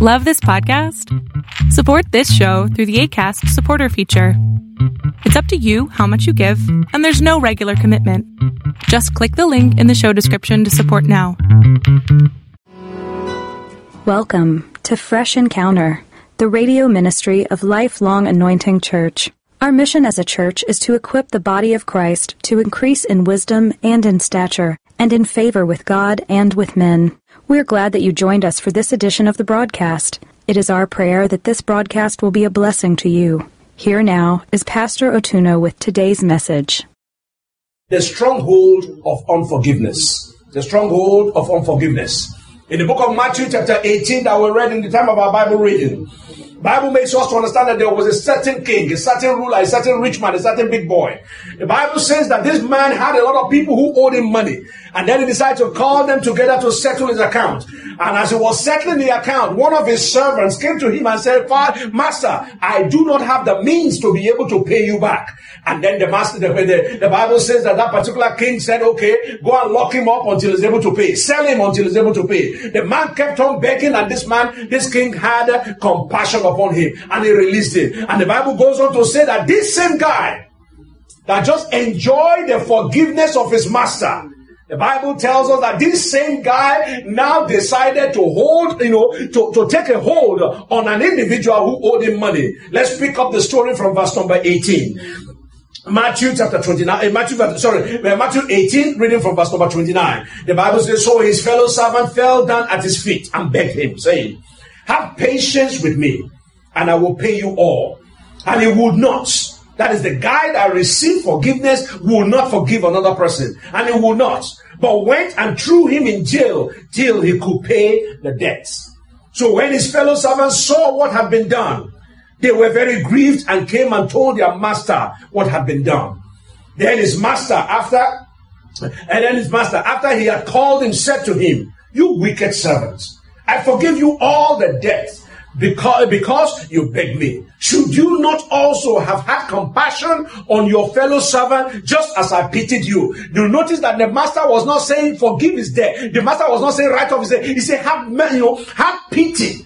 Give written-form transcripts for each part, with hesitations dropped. Love this podcast? Support this show through the Acast supporter feature. It's up to you how much you give, and there's no regular commitment. Just click the link in the show description to support now. Welcome to Fresh Encounter, the radio ministry of Lifelong Anointing Church. Our mission as a church is to equip the body of Christ to increase in wisdom and in stature, and in favor with God and with men. We're glad that you joined us for this edition of the broadcast. It is our prayer that this broadcast will be a blessing to you. Here now is Pastor Otuno with today's message. The stronghold of unforgiveness. The stronghold of unforgiveness. In the book of Matthew chapter 18 that we read in the time of our Bible reading, Bible makes us to understand that there was a certain king, a certain ruler, a certain rich man, a certain big boy. The Bible says that this man had a lot of people who owed him money. And then he decided to call them together to settle his account. And as he was settling the account, one of his servants came to him and said, "Master, I do not have the means to be able to pay you back." And then the Bible says that particular king said, "Okay, go and lock him up until he's able to pay. Sell him until he's able to pay." The man kept on begging, and this king had compassion upon him, and he released him. And the Bible goes on to say that this same guy that just enjoyed the forgiveness of his master, the Bible tells us that this same guy now decided to hold, to take a hold on an individual who owed him money. Let's pick up the story from verse number 18. Matthew 18, reading from verse number 29. The Bible says, "So his fellow servant fell down at his feet and begged him, saying, 'Have patience with me, and I will pay you all.' And he would not." That is, the guy that received forgiveness will not forgive another person. And he will not. "But went and threw him in jail till he could pay the debts. So when his fellow servants saw what had been done, they were very grieved and came and told their master what had been done. Then his master, after he had called him, said to him, 'You wicked servant, I forgive you all the debts because you begged me. Should you not also have had compassion on your fellow servant, just as I pitied you?'" You notice that the master was not saying forgive his debt. The master was not saying write off his debt. He said, have pity.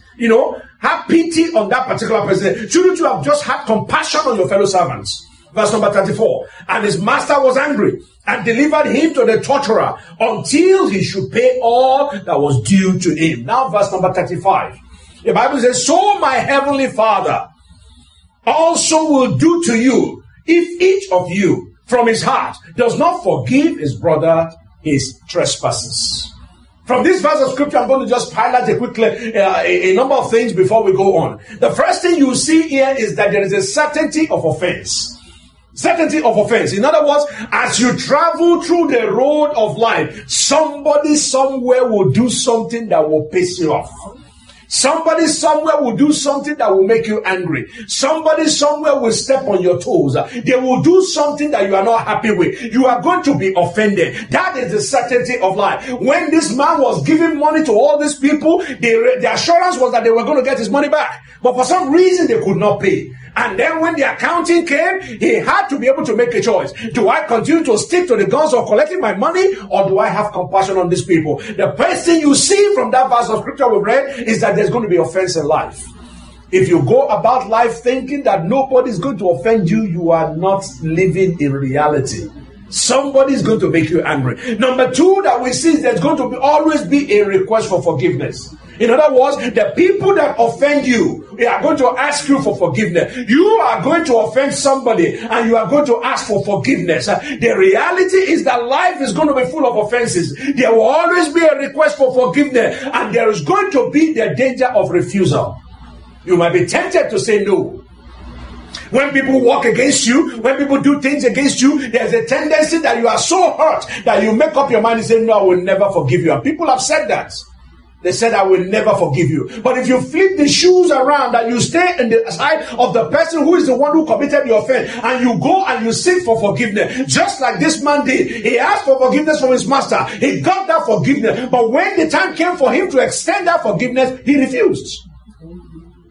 Have pity on that particular person. Shouldn't you have just had compassion on your fellow servants? Verse number 34. "And his master was angry and delivered him to the torturer until he should pay all that was due to him." Now verse number 35. The Bible says, "So my heavenly Father also will do to you if each of you from his heart does not forgive his brother his trespasses." From this verse of scripture, I'm going to just highlight a number of things before we go on. The first thing you see here is that there is a certainty of offense. Certainty of offense. In other words, as you travel through the road of life, somebody somewhere will do something that will piss you off. Somebody somewhere will do something that will make you angry. Somebody somewhere will step on your toes. They will do something that you are not happy with. You are going to be offended. That is the certainty of life. When this man was giving money to all these people, the assurance was that they were going to get his money back. But for some reason, they could not pay. And then when the accounting came, he had to be able to make a choice. Do I continue to stick to the guns of collecting my money, or do I have compassion on these people? The first thing you see from that verse of scripture we read is that there's going to be offense in life. If you go about life thinking that nobody's going to offend you, you are not living in reality. Somebody's going to make you angry. Number two that we see is there's going to always be a request for forgiveness. In other words, the people that offend you, they are going to ask you for forgiveness. You are going to offend somebody and you are going to ask for forgiveness. The reality is that life is going to be full of offenses. There will always be a request for forgiveness, and there is going to be the danger of refusal. You might be tempted to say no. When people walk against you, when people do things against you, there's a tendency that you are so hurt that you make up your mind and say, "No, I will never forgive you." And people have said that. They said, "I will never forgive you." But if you flip the shoes around and you stay in the side of the person who is the one who committed the offense, and you go and you seek for forgiveness, just like this man did, he asked for forgiveness from his master. He got that forgiveness. But when the time came for him to extend that forgiveness, he refused.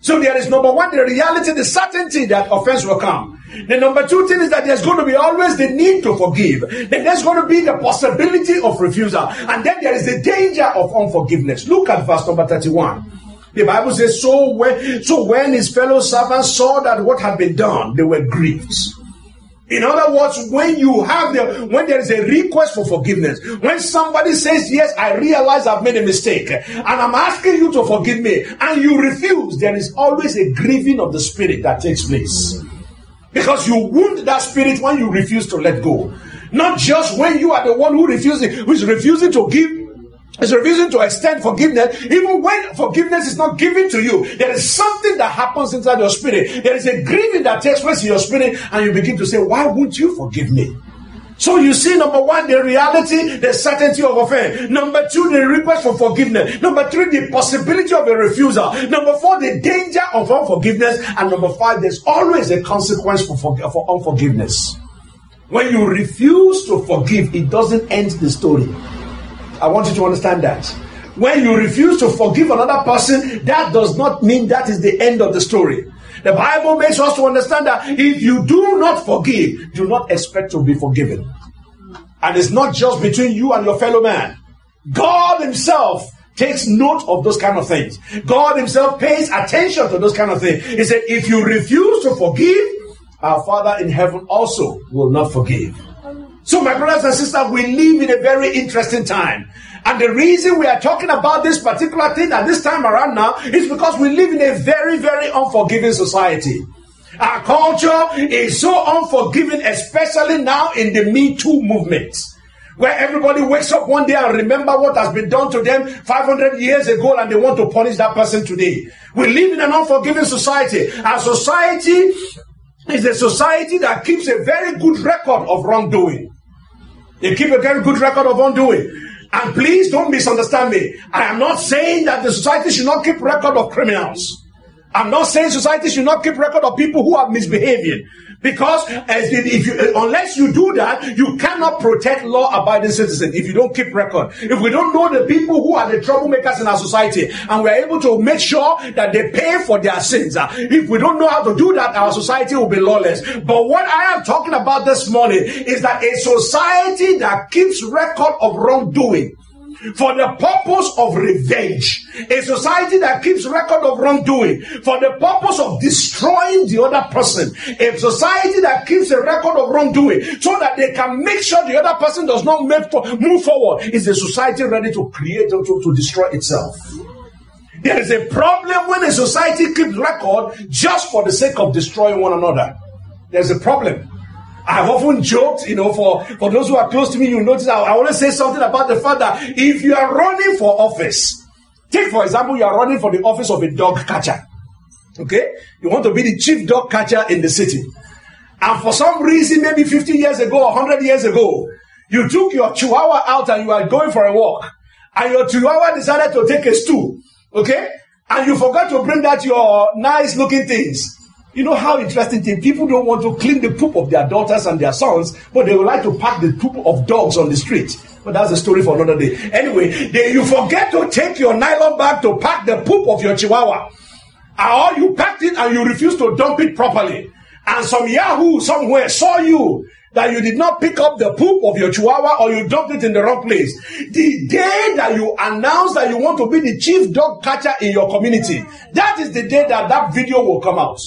So there is, number one, the reality, the certainty that offense will come. The number two thing is that there's going to be always the need to forgive. Then there's going to be the possibility of refusal. And then there is the danger of unforgiveness. Look at verse number 31. The Bible says, so when his fellow servants saw that what had been done, they were grieved. In other words, when there is a request for forgiveness, when somebody says, yes, I realize I've made a mistake, and I'm asking you to forgive me, and you refuse, there is always a grieving of the spirit that takes place. Because you wound that spirit when you refuse to let go. Not just when you are the one who is refusing to give, is refusing to extend forgiveness, even when forgiveness is not given to you. There is something that happens inside your spirit. There is a grieving that takes place in your spirit, and you begin to say, why won't you forgive me? So you see, number one, the reality, the certainty of offense. Number two, the request for forgiveness. Number three, the possibility of a refusal. Number four, the danger of unforgiveness. And number five, there's always a consequence for unforgiveness. When you refuse to forgive, it doesn't end the story. I want you to understand that. When you refuse to forgive another person, that does not mean that is the end of the story. The Bible makes us to understand that if you do not forgive, do not expect to be forgiven. And it's not just between you and your fellow man. God himself takes note of those kind of things. God himself pays attention to those kind of things. He said, if you refuse to forgive, our Father in heaven also will not forgive. So my brothers and sisters, we live in a very interesting time. And the reason we are talking about this particular thing at this time around now is because we live in a very, very unforgiving society. Our culture is so unforgiving, especially now in the Me Too movement, where everybody wakes up one day and remember what has been done to them 500 years ago, and they want to punish that person today. We live in an unforgiving society. Our society is a society that keeps a very good record of wrongdoing. They keep a very good record of wrongdoing. And please don't misunderstand me. I am not saying that the society should not keep record of criminals. I'm not saying society should not keep record of people who are misbehaving. Because unless you do that, you cannot protect law-abiding citizens if you don't keep record. If we don't know the people who are the troublemakers in our society, and we're able to make sure that they pay for their sins, if we don't know how to do that, our society will be lawless. But what I am talking about this morning is that a society that keeps record of wrongdoing for the purpose of revenge, a society that keeps record of wrongdoing for the purpose of destroying the other person, a society that keeps a record of wrongdoing so that they can make sure the other person does not move forward, is a society ready to create or to destroy itself. There is a problem when a society keeps record just for the sake of destroying one another. There's a problem. I've often joked, for those who are close to me, you notice I always say something about the fact that if you are running for office, take for example, you are running for the office of a dog catcher. Okay? You want to be the chief dog catcher in the city. And for some reason, maybe 50 years ago or 100 years ago, you took your chihuahua out and you are going for a walk. And your chihuahua decided to take a stool. Okay? And you forgot to bring that your nice looking things. You know how interesting thing, people don't want to clean the poop of their daughters and their sons, but they would like to pack the poop of dogs on the street. But that's a story for another day. Anyway, you forget to take your nylon bag to pack the poop of your chihuahua. Or you packed it and you refuse to dump it properly. And some yahoo somewhere saw you that you did not pick up the poop of your chihuahua or you dumped it in the wrong place. The day that you announce that you want to be the chief dog catcher in your community, that is the day that video will come out.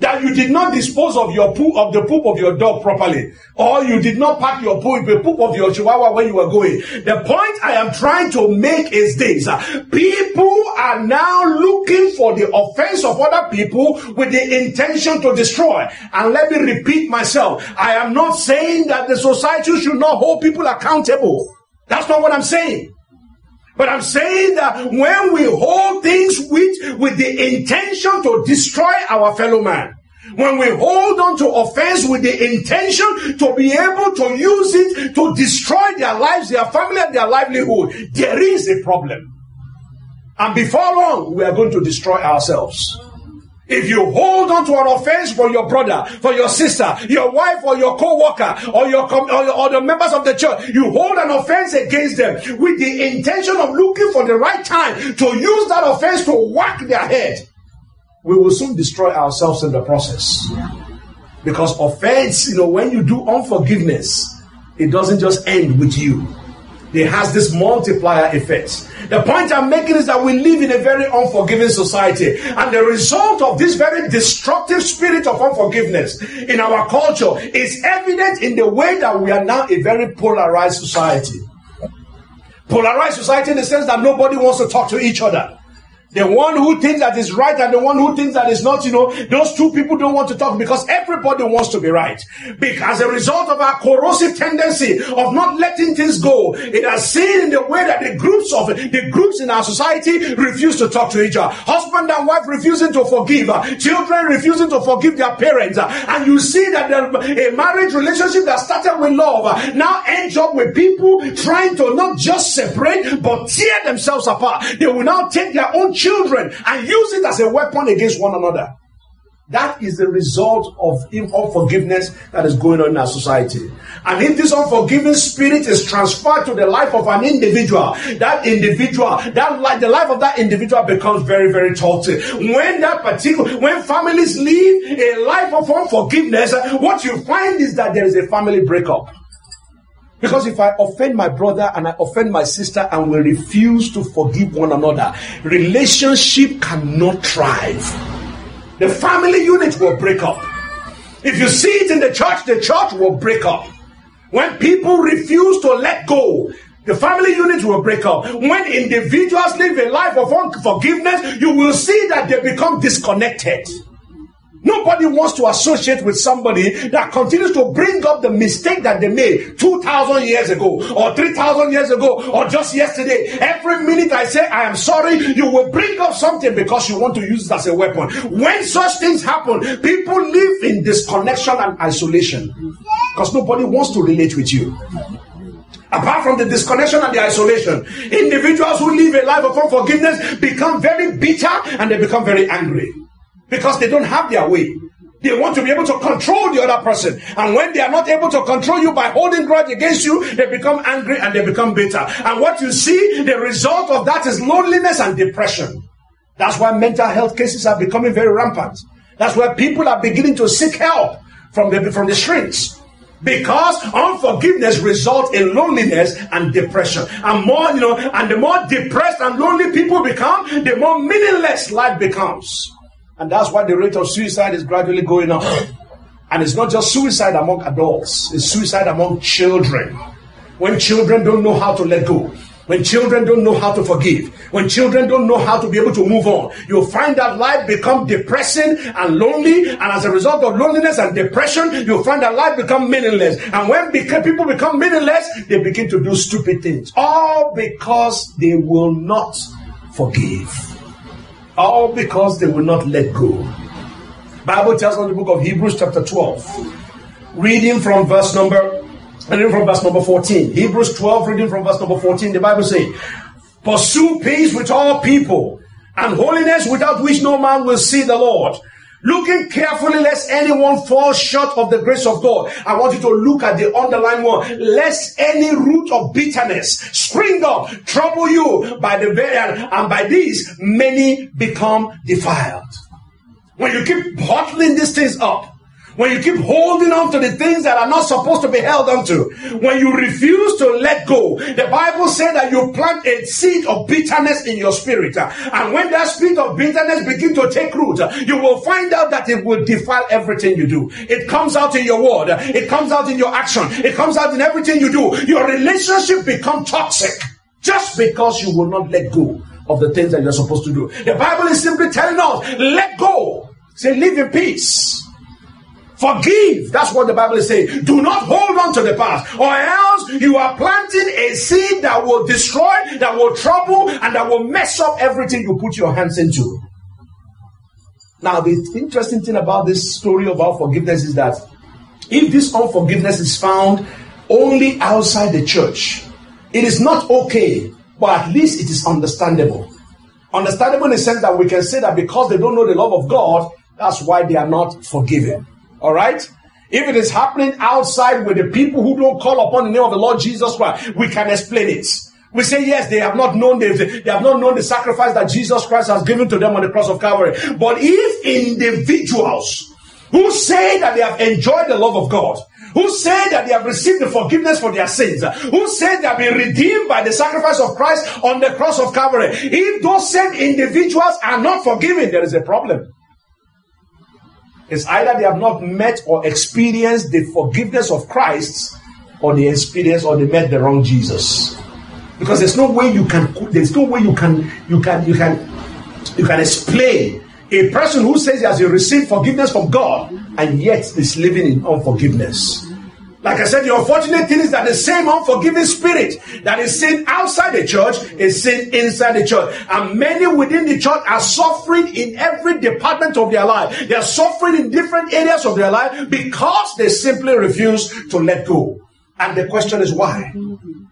That you did not dispose of the poop of your dog properly, or you did not pack the poop of your chihuahua when you were going. The point I am trying to make is this. People are now looking for the offense of other people with the intention to destroy. And let me repeat myself. I am not saying that the society should not hold people accountable. That's not what I'm saying. But I'm saying that when we hold things with the intention to destroy our fellow man, when we hold on to offense with the intention to be able to use it to destroy their lives, their family, and their livelihood, there is a problem. And before long, we are going to destroy ourselves. If you hold on to an offense for your brother, for your sister, your wife, or your co-worker, or the members of the church, you hold an offense against them with the intention of looking for the right time to use that offense to whack their head, we will soon destroy ourselves in the process. Because offense, when you do unforgiveness, it doesn't just end with you. It has this multiplier effect. The point I'm making is that we live in a very unforgiving society, and the result of this very destructive spirit of unforgiveness in our culture is evident in the way that we are now a very polarized society. Polarized society in the sense that nobody wants to talk to each other. The one who thinks that is right and the one who thinks that is not, those two people don't want to talk because everybody wants to be right. Because as a result of our corrosive tendency of not letting things go, it has seen in the way that the groups in our society refuse to talk to each other. Husband and wife refusing to forgive, children refusing to forgive their parents, and you see that a marriage relationship that started with love now ends up with people trying to not just separate but tear themselves apart. They will now take their own children and use it as a weapon against one another. That is the result of unforgiveness that is going on in our society. And if this unforgiving spirit is transferred to the life of an individual, the life of that individual becomes very, very toxic. When families live a life of unforgiveness, what you find is that there is a family breakup. Because if I offend my brother and I offend my sister and we refuse to forgive one another, relationship cannot thrive. The family unit will break up. If you see it in the church will break up. When people refuse to let go, the family unit will break up. When individuals live a life of unforgiveness, you will see that they become disconnected. Nobody wants to associate with somebody that continues to bring up the mistake that they made 2,000 years ago or 3,000 years ago or just yesterday. Every minute I say I am sorry, you will bring up something because you want to use it as a weapon. When such things happen, people live in disconnection and isolation because nobody wants to relate with you. Apart from the disconnection and the isolation, individuals who live a life of unforgiveness become very bitter and they become very angry. Because they don't have their way. They want to be able to control the other person. And when they are not able to control you by holding grudge against you, they become angry and they become bitter. And what you see, the result of that is loneliness and depression. That's why mental health cases are becoming very rampant. That's why people are beginning to seek help from the streets. Because unforgiveness results in loneliness and depression. And the more depressed and lonely people become, the more meaningless life becomes. And that's why the rate of suicide is gradually going up. And it's not just suicide among adults. It's suicide among children. When children don't know how to let go. When children don't know how to forgive. When children don't know how to be able to move on. You'll find that life becomes depressing and lonely. And as a result of loneliness and depression, you'll find that life becomes meaningless. And when people become meaningless, they begin to do stupid things. All because they will not forgive. All because they will not let go. Bible tells us in the book of Hebrews chapter 12, reading from verse number 14. Hebrews 12, reading from verse number 14, the Bible says, "Pursue peace with all people, and holiness without which no man will see the Lord. Looking carefully lest anyone fall short of the grace of God." I want you to look at the underlying one. Lest any root of bitterness spring up, trouble you and by these many become defiled. When you keep bottling these things up, when you keep holding on to the things that are not supposed to be held onto, when you refuse to let go, the Bible said that you plant a seed of bitterness in your spirit. And when that seed of bitterness begins to take root, you will find out that it will defile everything you do. It comes out in your word. It comes out in your action. It comes out in everything you do. Your relationship becomes toxic just because you will not let go of the things that you're supposed to do. The Bible is simply telling us, let go. Say, live in peace. Forgive. That's what the Bible is saying. Do not hold on to the past, or else you are planting a seed that will destroy, that will trouble, and that will mess up everything you put your hands into. Now, the interesting thing about this story about forgiveness is that if this unforgiveness is found only outside the church, it is not okay, but at least it is understandable. Understandable in the sense that we can say that because they don't know the love of God, that's why they are not forgiven. All right? If it is happening outside with the people who don't call upon the name of the Lord Jesus Christ, we can explain it. We say, yes, they have not known the sacrifice that Jesus Christ has given to them on the cross of Calvary. But if individuals who say that they have enjoyed the love of God, who say that they have received the forgiveness for their sins, who say they have been redeemed by the sacrifice of Christ on the cross of Calvary, if those same individuals are not forgiven, there is a problem. It's either they have not met or experienced the forgiveness of Christ, or they experienced or they met the wrong Jesus. Because there's no way you can explain a person who says he has received forgiveness from God and yet is living in unforgiveness. Like I said, the unfortunate thing is that the same unforgiving spirit that is seen outside the church is seen inside the church. And many within the church are suffering in every department of their life. They are suffering in different areas of their life because they simply refuse to let go. And the question is why?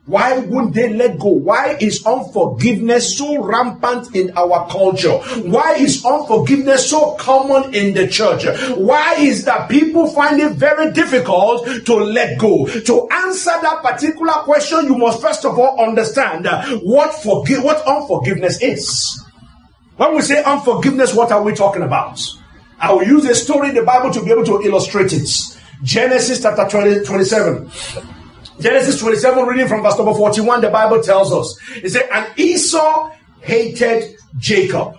Why wouldn't they let go? Why is unforgiveness so rampant in our culture? Why is unforgiveness so common in the church? Why is that people find it very difficult to let go? To answer that particular question, you must first of all understand what unforgiveness is. When we say unforgiveness, what are we talking about? I will use a story in the Bible to be able to illustrate it. Genesis chapter 27. Genesis 27, reading from verse number 41, the Bible tells us, it said, and Esau hated Jacob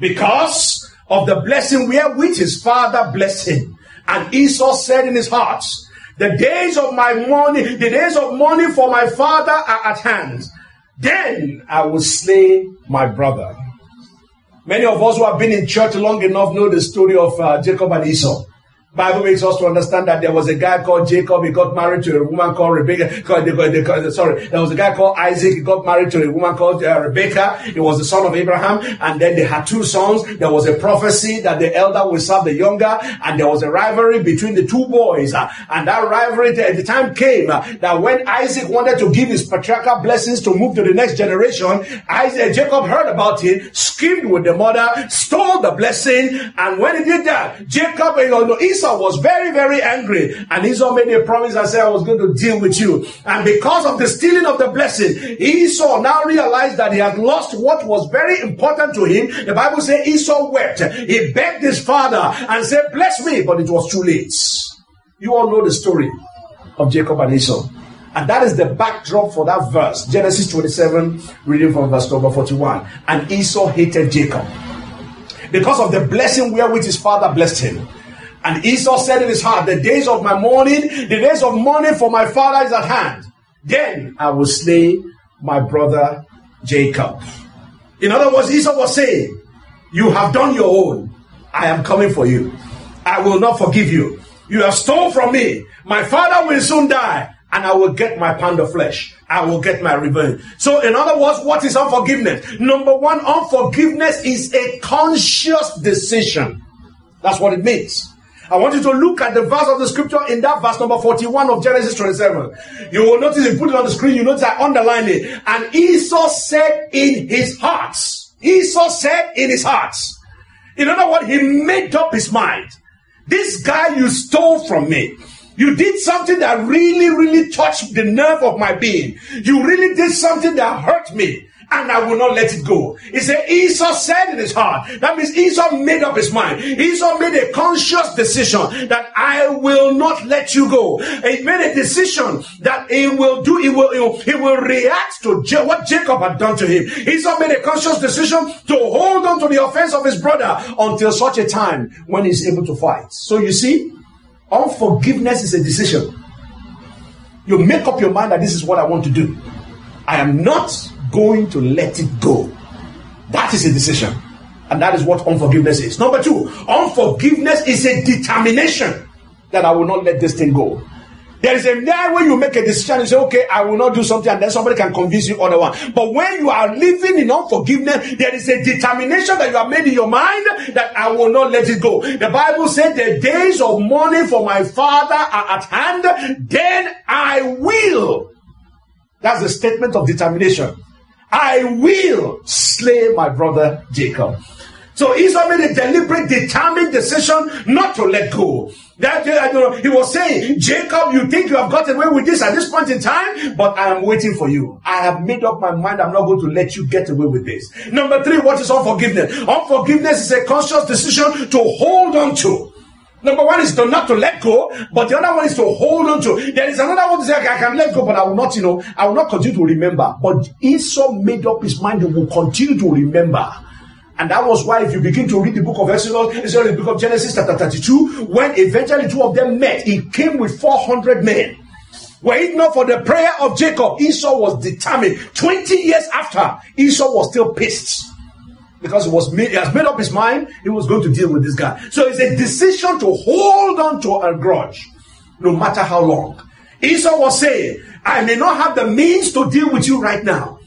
because of the blessing wherewith his father blessed him. And Esau said in his heart, the days of mourning for my father are at hand. Then I will slay my brother. Many of us who have been in church long enough know the story of Jacob and Esau. Bible makes us to understand that there was a guy called Jacob. He got married to a woman called Rebecca. There was a guy called Isaac. He got married to a woman called Rebecca. He was the son of Abraham. And then they had two sons. There was a prophecy that the elder will serve the younger. And there was a rivalry between the two boys. And that rivalry, the time came that when Isaac wanted to give his patriarchal blessings to move to the next generation, Jacob heard about it, schemed with the mother, stole the blessing. And when he did that, Esau was very, very angry, and Esau made a promise and said, I was going to deal with you. And because of the stealing of the blessing, Esau now realized that he had lost what was very important to him. The Bible says Esau wept. He begged his father and said, bless me, but it was too late. You all know the story of Jacob and Esau. And that is the backdrop for that verse. Genesis 27, reading from verse number 41. And Esau hated Jacob because of the blessing wherewith his father blessed him. And Esau said in his heart, the days of mourning for my father is at hand. Then I will slay my brother Jacob. In other words, Esau was saying, you have done your own. I am coming for you. I will not forgive you. You have stolen from me. My father will soon die, and I will get my pound of flesh. I will get my revenge. So in other words, what is unforgiveness? Number one, unforgiveness is a conscious decision. That's what it means. I want you to look at the verse of the scripture in that verse number 41 of Genesis 27. You will notice, you put it on the screen, you notice I underlined it. And Esau said in his heart. Esau said in his heart. In other words, he made up his mind. This guy you stole from me. You did something that really, really touched the nerve of my being. You really did something that hurt me. And I will not let it go. He said, Esau said in his heart. That means Esau made up his mind. Esau made a conscious decision that I will not let you go. He made a decision that he will do. He will react to what Jacob had done to him. Esau made a conscious decision to hold on to the offense of his brother until such a time when he's able to fight. So you see, unforgiveness is a decision. You make up your mind that this is what I want to do. I am not going to let it go. That is a decision, and that is what unforgiveness is. Number two, unforgiveness is a determination that I will not let this thing go. There is a narrow way you make a decision and say, okay, I will not do something, and then somebody can convince you otherwise. But when you are living in unforgiveness, there is a determination that you have made in your mind that I will not let it go. The Bible said, the days of mourning for my father are at hand, then I will. That's a statement of determination. I will slay my brother Jacob. So Esau made a deliberate, determined decision not to let go. He was saying, Jacob, you think you have gotten away with this at this point in time, but I am waiting for you. I have made up my mind. I'm not going to let you get away with this. Number three, what is unforgiveness? Unforgiveness is a conscious decision to hold on to. Number one is not to let go, but the other one is to hold on to. There is another one to say, I can let go, but I will not, I will not continue to remember. But Esau made up his mind and will continue to remember. And that was why, if you begin to read the book of Exodus, it's the book of Genesis chapter 32, when eventually two of them met, he came with 400 men. Were it not for the prayer of Jacob, Esau was determined. 20 years after, Esau was still pissed. Because he has made up his mind, he was going to deal with this guy. So it's a decision to hold on to a grudge, no matter how long. Esau was saying, I may not have the means to deal with you right now.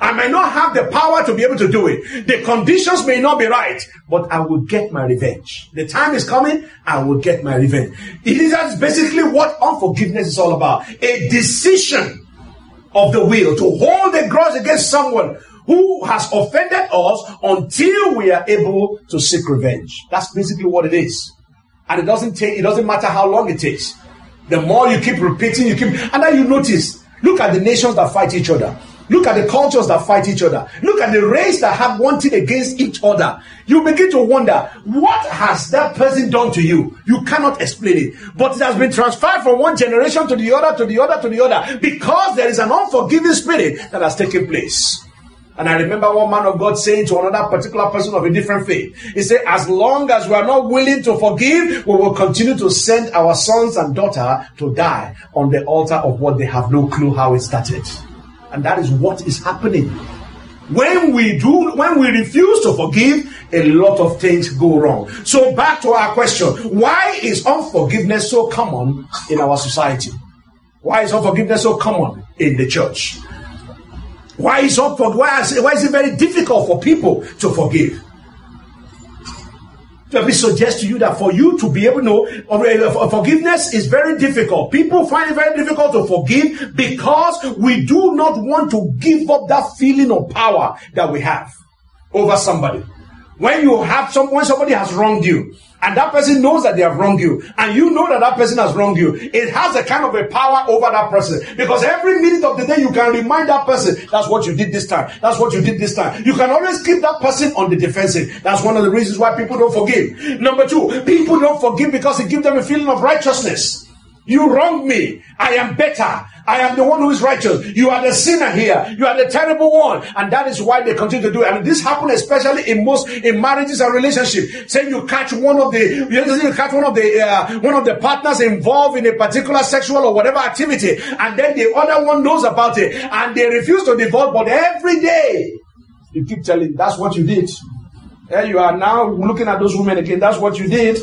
I may not have the power to be able to do it. The conditions may not be right, but I will get my revenge. The time is coming, I will get my revenge. It is basically what unforgiveness is all about. A decision of the will to hold a grudge against someone who has offended us until we are able to seek revenge. That's basically what it is. And it doesn't matter how long it takes. The more you keep repeating, and then you notice, look at the nations that fight each other. Look at the cultures that fight each other. Look at the race that have one thing against each other. You begin to wonder, what has that person done to you? You cannot explain it. But it has been transferred from one generation to the other, to the other, to the other, because there is an unforgiving spirit that has taken place. And I remember one man of God saying to another particular person of a different faith, he said, as long as we are not willing to forgive, we will continue to send our sons and daughters to die on the altar of what they have no clue how it started. And that is what is happening. When we refuse to forgive, a lot of things go wrong. So back to our question, why is unforgiveness so common in our society? Why is unforgiveness so common in the church? Why is it very difficult for people to forgive? Let me suggest to you that for you to be able to know, forgiveness is very difficult. People find it very difficult to forgive because we do not want to give up that feeling of power that we have over somebody. When somebody has wronged you, and that person knows that they have wronged you, and you know that that person has wronged you, it has a kind of a power over that person. Because every minute of the day, you can remind that person, that's what you did this time. That's what you did this time. You can always keep that person on the defensive. That's one of the reasons why people don't forgive. Number two, people don't forgive because it gives them a feeling of righteousness. You wronged me. I am better. I am the one who is righteous. You are the sinner here. You are the terrible one. And that is why they continue to do it. And this happens especially in marriages and relationships. Say you catch one of the partners involved in a particular sexual or whatever activity, and then the other one knows about it, and they refuse to divorce. But every day you keep telling, that's what you did. There you are now looking at those women again. That's what you did.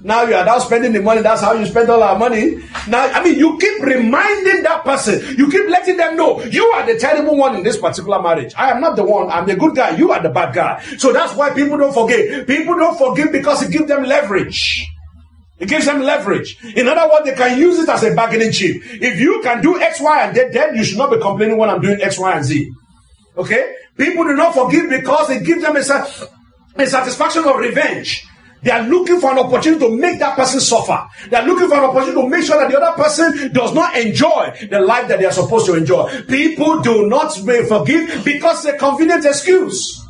Now you are now spending the money. That's how you spend all our money. Now, you keep reminding that person. You keep letting them know you are the terrible one in this particular marriage. I am not the one. I'm the good guy. You are the bad guy. So that's why people don't forgive. People don't forgive because it gives them leverage. It gives them leverage. In other words, they can use it as a bargaining chip. If you can do X, Y, and Z, then you should not be complaining when I'm doing X, Y, and Z. Okay? People do not forgive because it gives them a satisfaction of revenge. They are looking for an opportunity to make that person suffer. They are looking for an opportunity to make sure that the other person does not enjoy the life that they are supposed to enjoy. People do not forgive because it's a convenient excuse.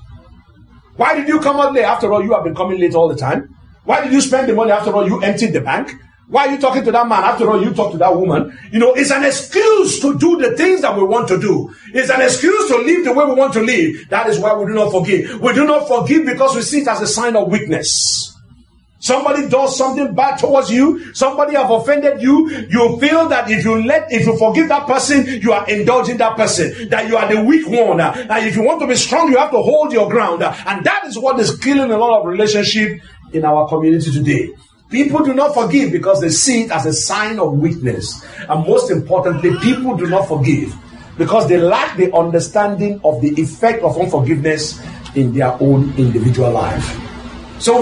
Why did you come out late? After all, you have been coming late all the time. Why did you spend the money? After all, you emptied the bank. Why are you talking to that man? After all, you talk to that woman. It's an excuse to do the things that we want to do. It's an excuse to live the way we want to live. That is why we do not forgive. We do not forgive because we see it as a sign of weakness. Somebody does something bad towards you. Somebody have offended you. You feel that if you forgive that person, you are indulging that person. That you are the weak one. And if you want to be strong, you have to hold your ground. And that is what is killing a lot of relationship in our community today. People do not forgive because they see it as a sign of weakness. And most importantly, people do not forgive because they lack the understanding of the effect of unforgiveness in their own individual life. So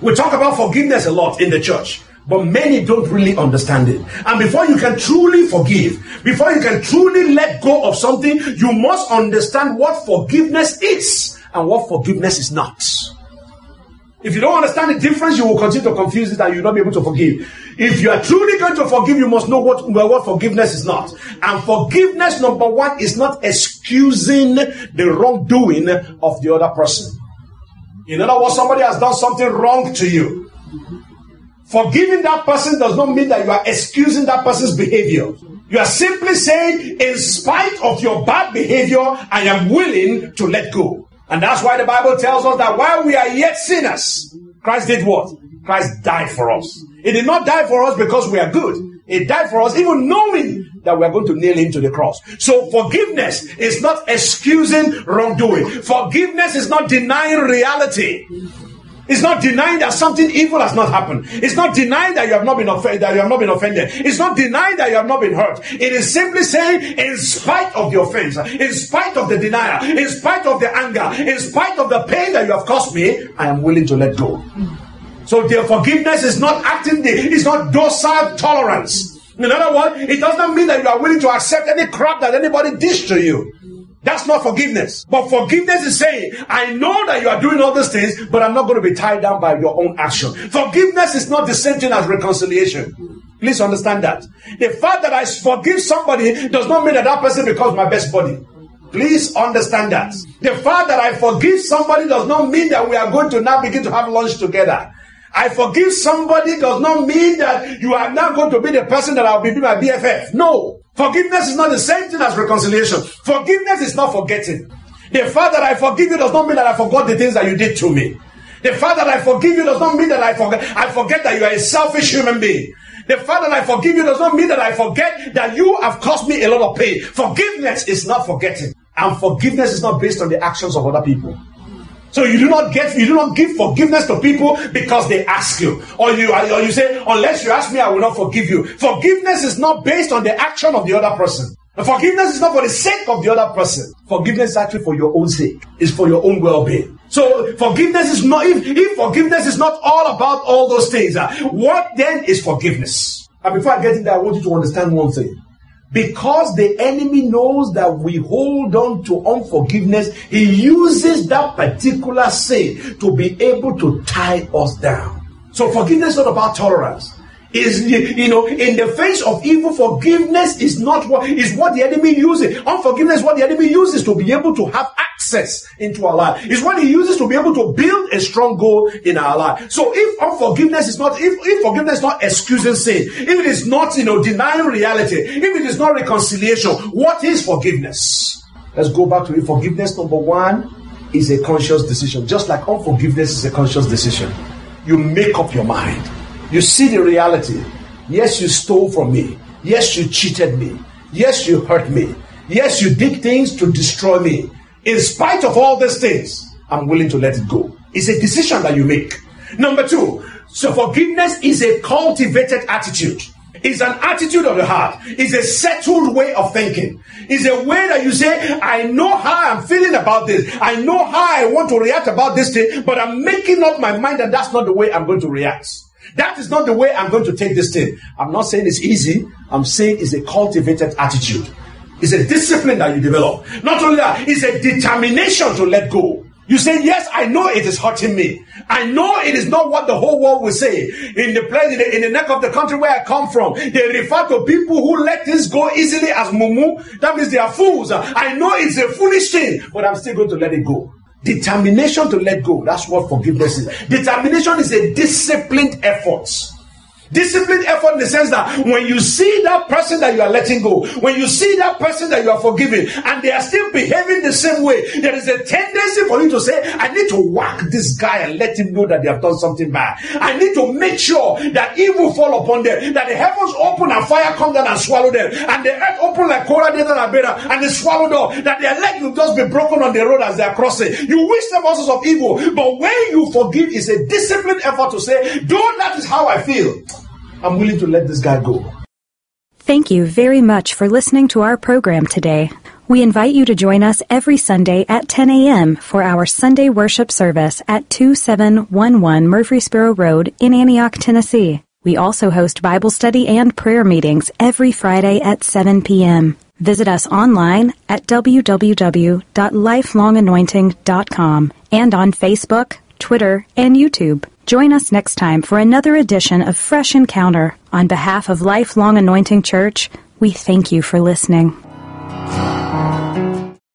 we talk about forgiveness a lot in the church, but many don't really understand it. And before you can truly forgive, before you can truly let go of something, you must understand what forgiveness is and what forgiveness is not. If you don't understand the difference, you will continue to confuse it and you will not be able to forgive. If you are truly going to forgive, you must know what forgiveness is not. And forgiveness, number one, is not excusing the wrongdoing of the other person. In other words, somebody has done something wrong to you. Forgiving that person does not mean that you are excusing that person's behavior. You are simply saying, in spite of your bad behavior, I am willing to let go. And that's why the Bible tells us that while we are yet sinners, Christ did what? Christ died for us. He did not die for us because we are good. He died for us even knowing that we are going to nail him to the cross. So forgiveness is not excusing wrongdoing. Forgiveness is not denying reality. It's not denying that something evil has not happened. It's not denying that you have not been offended. It's not denying that you have not been hurt. It is simply saying, in spite of the offense, in spite of the denial, in spite of the anger, in spite of the pain that you have caused me, I am willing to let go. So their forgiveness is not acting, it's not docile tolerance. In other words, it does not mean that you are willing to accept any crap that anybody dish to you. That's not forgiveness. But forgiveness is saying, I know that you are doing all these things, but I'm not going to be tied down by your own action. Forgiveness is not the same thing as reconciliation. Please understand that. The fact that I forgive somebody does not mean that that person becomes my best buddy. Please understand that. The fact that I forgive somebody does not mean that we are going to now begin to have lunch together. I forgive somebody does not mean that you are not going to be the person that I'll be my BFF. No. Forgiveness is not the same thing as reconciliation. Forgiveness is not forgetting. The fact that I forgive you does not mean that I forgot the things that you did to me. The fact that I forgive you does not mean that I forget that you are a selfish human being. The fact that I forgive you does not mean that I forget that you have caused me a lot of pain. Forgiveness is not forgetting. And forgiveness is not based on the actions of other people. So you do not give forgiveness to people because they ask you, or you say, unless you ask me, I will not forgive you. Forgiveness is not based on the action of the other person. Forgiveness is not for the sake of the other person. Forgiveness is actually for your own sake. It's for your own well-being. So forgiveness is not, if forgiveness is not all about all those things, what then is forgiveness? And before I get into that, I want you to understand one thing. Because the enemy knows that we hold on to unforgiveness, he uses that particular sin to be able to tie us down. So forgiveness is not about tolerance. In the face of evil, forgiveness is not what the enemy uses. Unforgiveness is what the enemy uses to be able to have access into our life. It's what he uses to be able to build a strong goal in our life. So if forgiveness is not excusing sin, if it is not denying reality, if it is not reconciliation, what is forgiveness? Let's go back to it. Forgiveness, number one, is a conscious decision. Just like unforgiveness is a conscious decision. You make up your mind. You see the reality. Yes, you stole from me. Yes, you cheated me. Yes, you hurt me. Yes, you did things to destroy me. In spite of all these things, I'm willing to let it go. It's a decision that you make. Number two, so forgiveness is a cultivated attitude. It's an attitude of the heart. It's a settled way of thinking. It's a way that you say, I know how I'm feeling about this. I know how I want to react about this thing, but I'm making up my mind that that's not the way I'm going to react. That is not the way I'm going to take this thing. I'm not saying it's easy. I'm saying it's a cultivated attitude. It's a discipline that you develop. Not only that, it's a determination to let go. You say, yes, I know it is hurting me. I know it is not what the whole world will say. In the neck of the country where I come from, they refer to people who let this go easily as mumu. That means they are fools. I know it's a foolish thing, but I'm still going to let it go. Determination to let go. That's what forgiveness is. Determination is a disciplined effort. Disciplined effort in the sense that when you see that person that you are letting go, when you see that person that you are forgiving, and they are still behaving the same way, there is a tendency for you to say, I need to whack this guy and let him know that they have done something bad. I need to make sure that evil fall upon them, that the heavens open and fire come down and swallow them, and the earth open like Korah, Dathan, and Abiram, and they swallowed up, that their leg will just be broken on the road as they are crossing. You wish them all sorts of evil, but when you forgive, it's a disciplined effort to say, though that is how I feel, I'm willing to let this guy go. Thank you very much for listening to our program today. We invite you to join us every Sunday at 10 a.m. for our Sunday worship service at 2711 Murfreesboro Road in Antioch, Tennessee. We also host Bible study and prayer meetings every Friday at 7 p.m. Visit us online at www.lifelonganointing.com and on Facebook, Twitter, and YouTube. Join us next time for another edition of Fresh Encounter. On behalf of Lifelong Anointing Church, we thank you for listening.